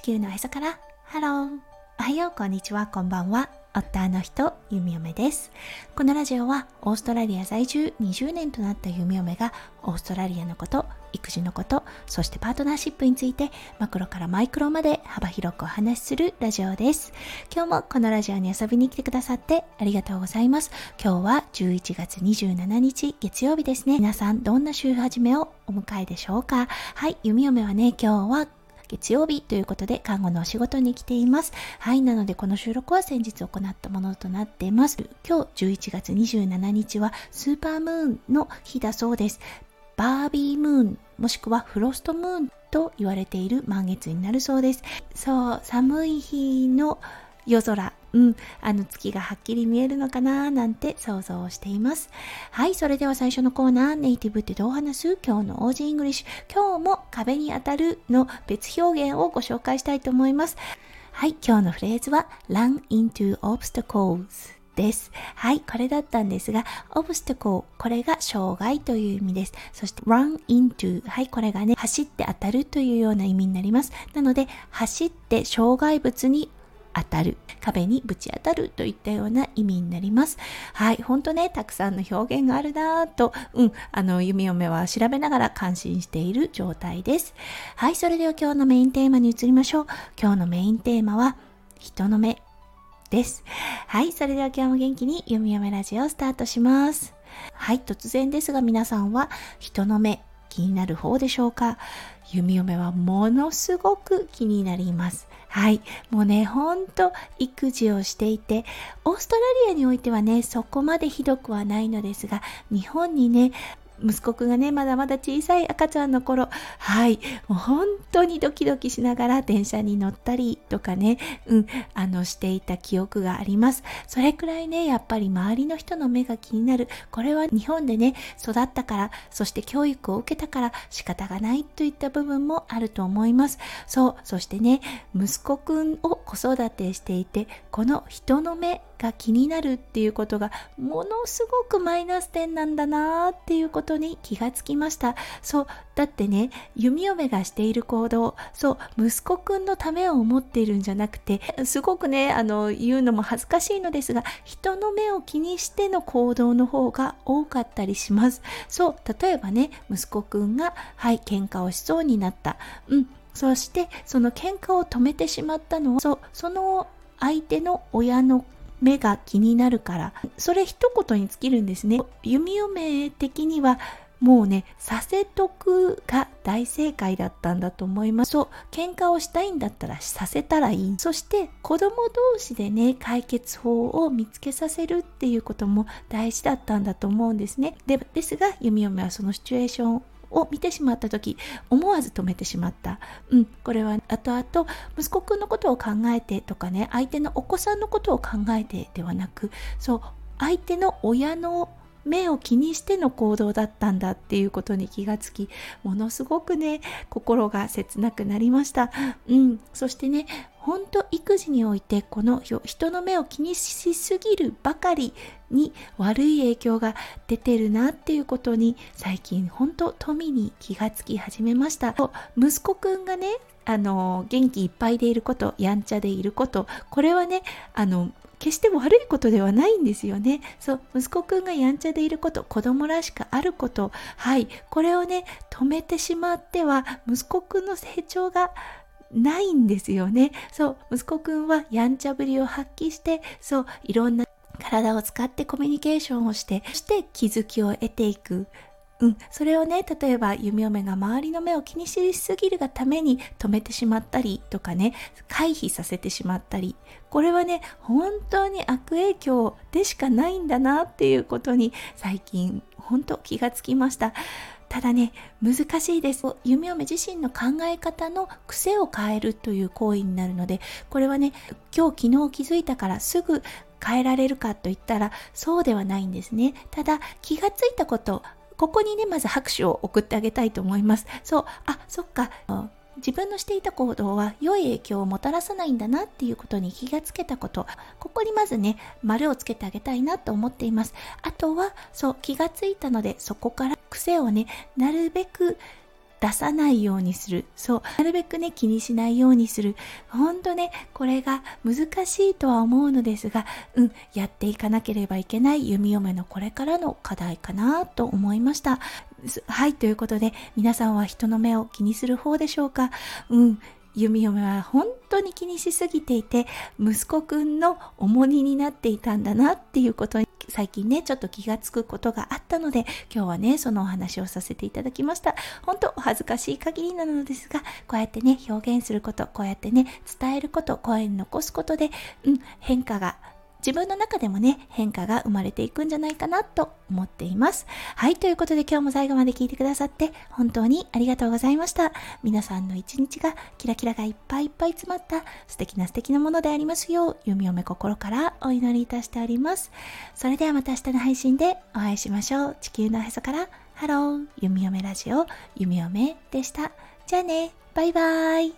地球のへそからハロー、おはよう、こんにちは、こんばんは。オッターの人、ゆみおめです。このラジオはオーストラリア在住20年となったゆみおめが、オーストラリアのこと、育児のこと、そしてパートナーシップについて、マクロからマイクロまで幅広くお話しするラジオです。今日もこのラジオに遊びに来てくださってありがとうございます。今日は11月27日月曜日ですね。皆さん、どんな週始めをお迎えでしょうか。はい、ゆみおめはね、今日は月曜日ということで看護のお仕事に来ています。はい、なのでこの収録は先日行ったものとなっています。今日11月27日はスーパームーンの日だそうです。バービームーン、もしくはフロストムーンと言われている満月になるそうです。そう、寒い日の夜空、月がはっきり見えるのかななんて想像しています。はい、それでは最初のコーナー、ネイティブってどう話す、今日のオージーイングリッシュ、今日も壁に当たるの別表現をご紹介したいと思います。はい、今日のフレーズは Run into obstacles です。はい、これだったんですが、 obstacle、 これが障害という意味です。そして Run into、 はい、これがね、走って当たるというような意味になります。なので走って障害物に当たる、壁にぶち当たるといったような意味になります。はい、ほんとね、たくさんの表現があるなぁと、弓嫁は調べながら感心している状態です。はい、それでは今日のメインテーマに移りましょう。今日のメインテーマは人の目です。はい、それでは今日も元気に弓嫁ラジオをスタートします。はい、突然ですが皆さんは人の目気になる方でしょうか。弓嫁はものすごく気になります。はい、もうね、ほんと育児をしていて、オーストラリアにおいてはね、そこまでひどくはないのですが、日本にね、息子くんがね、まだまだ小さい赤ちゃんの頃、はい、もう本当にドキドキしながら電車に乗ったりとかね、していた記憶があります。それくらいね、やっぱり周りの人の目が気になる。これは日本でね、育ったから、そして教育を受けたから仕方がないといった部分もあると思います。そう、そしてね、息子くんを子育てしていて、この人の目が気になるっていうことがものすごくマイナス点なんだなっていうことに気がつきました。そう、だってね、弓嫁がしている行動、そう、息子くんのためを思っているんじゃなくて、すごくね、言うのも恥ずかしいのですが、人の目を気にしての行動の方が多かったりします。そう、例えばね、息子くんが、はい、喧嘩をしそうになった、そしてその喧嘩を止めてしまったのは、そう、その相手の親の目が気になるから、それ一言に尽きるんですね。弓嫁的にはもうね、させとくが大正解だったんだと思います。そう、喧嘩をしたいんだったらさせたらいい。そして子供同士でね、解決法を見つけさせるっていうことも大事だったんだと思うんですね。ですが弓嫁はそのシチュエーションを見てしまった時、思わず止めてしまった、これは後々息子くんのことを考えてとかね、相手のお子さんのことを考えてではなく、そう、相手の親の目を気にしての行動だったんだっていうことに気がつき、ものすごくね、心が切なくなりました。そしてね、本当育児においてこの人の目を気にしすぎるばかりに悪い影響が出てるなっていうことに、最近本当富に気がつき始めました。息子くんがね、元気いっぱいでいること、やんちゃでいること、これはね、決して悪いことではないんですよね。そう、息子くんがやんちゃでいること、子供らしくあること、はい、これをね、止めてしまっては息子くんの成長がないんですよね。そう、息子くんはやんちゃぶりを発揮して、そう、いろんな体を使ってコミュニケーションをして、そして気づきを得ていく。それをね、例えば弓嫁が周りの目を気にしすぎるがために止めてしまったりとかね、回避させてしまったり、これはね、本当に悪影響でしかないんだなっていうことに最近本当気がつきました。ただね、難しいです。弓嫁自身の考え方の癖を変えるという行為になるので、これはね、今日昨日気づいたからすぐ変えられるかといったらそうではないんですね。ただ気がついたこと、ここにね、まず拍手を送ってあげたいと思います。そう、あ、そっか、自分のしていた行動は良い影響をもたらさないんだなっていうことに気がつけたこと、ここにまずね、丸をつけてあげたいなと思っています。あとは、そう、気がついたので、そこから癖をね、なるべく出さないようにする。そう、なるべくね、気にしないようにする。ほんとね、これが難しいとは思うのですが、やっていかなければいけない弓嫁のこれからの課題かなと思いました。はい、ということで、皆さんは人の目を気にする方でしょうか？弓嫁は本当に気にしすぎていて、息子くんの重荷になっていたんだなっていうことに最近ね、ちょっと気がつくことがあったので、今日はね、そのお話をさせていただきました。本当お恥ずかしい限りなのですが、こうやってね、表現すること、こうやってね、伝えること、声に残すことで、変化が、自分の中でもね、変化が生まれていくんじゃないかなと思っています。はい、ということで、今日も最後まで聞いてくださって本当にありがとうございました。皆さんの一日がキラキラがいっぱいいっぱい詰まった素敵なものでありますよう、弓嫁心からお祈りいたしております。それではまた明日の配信でお会いしましょう。地球のへそからハロー、弓嫁ラジオ、弓嫁でした。じゃあね、バイバイ。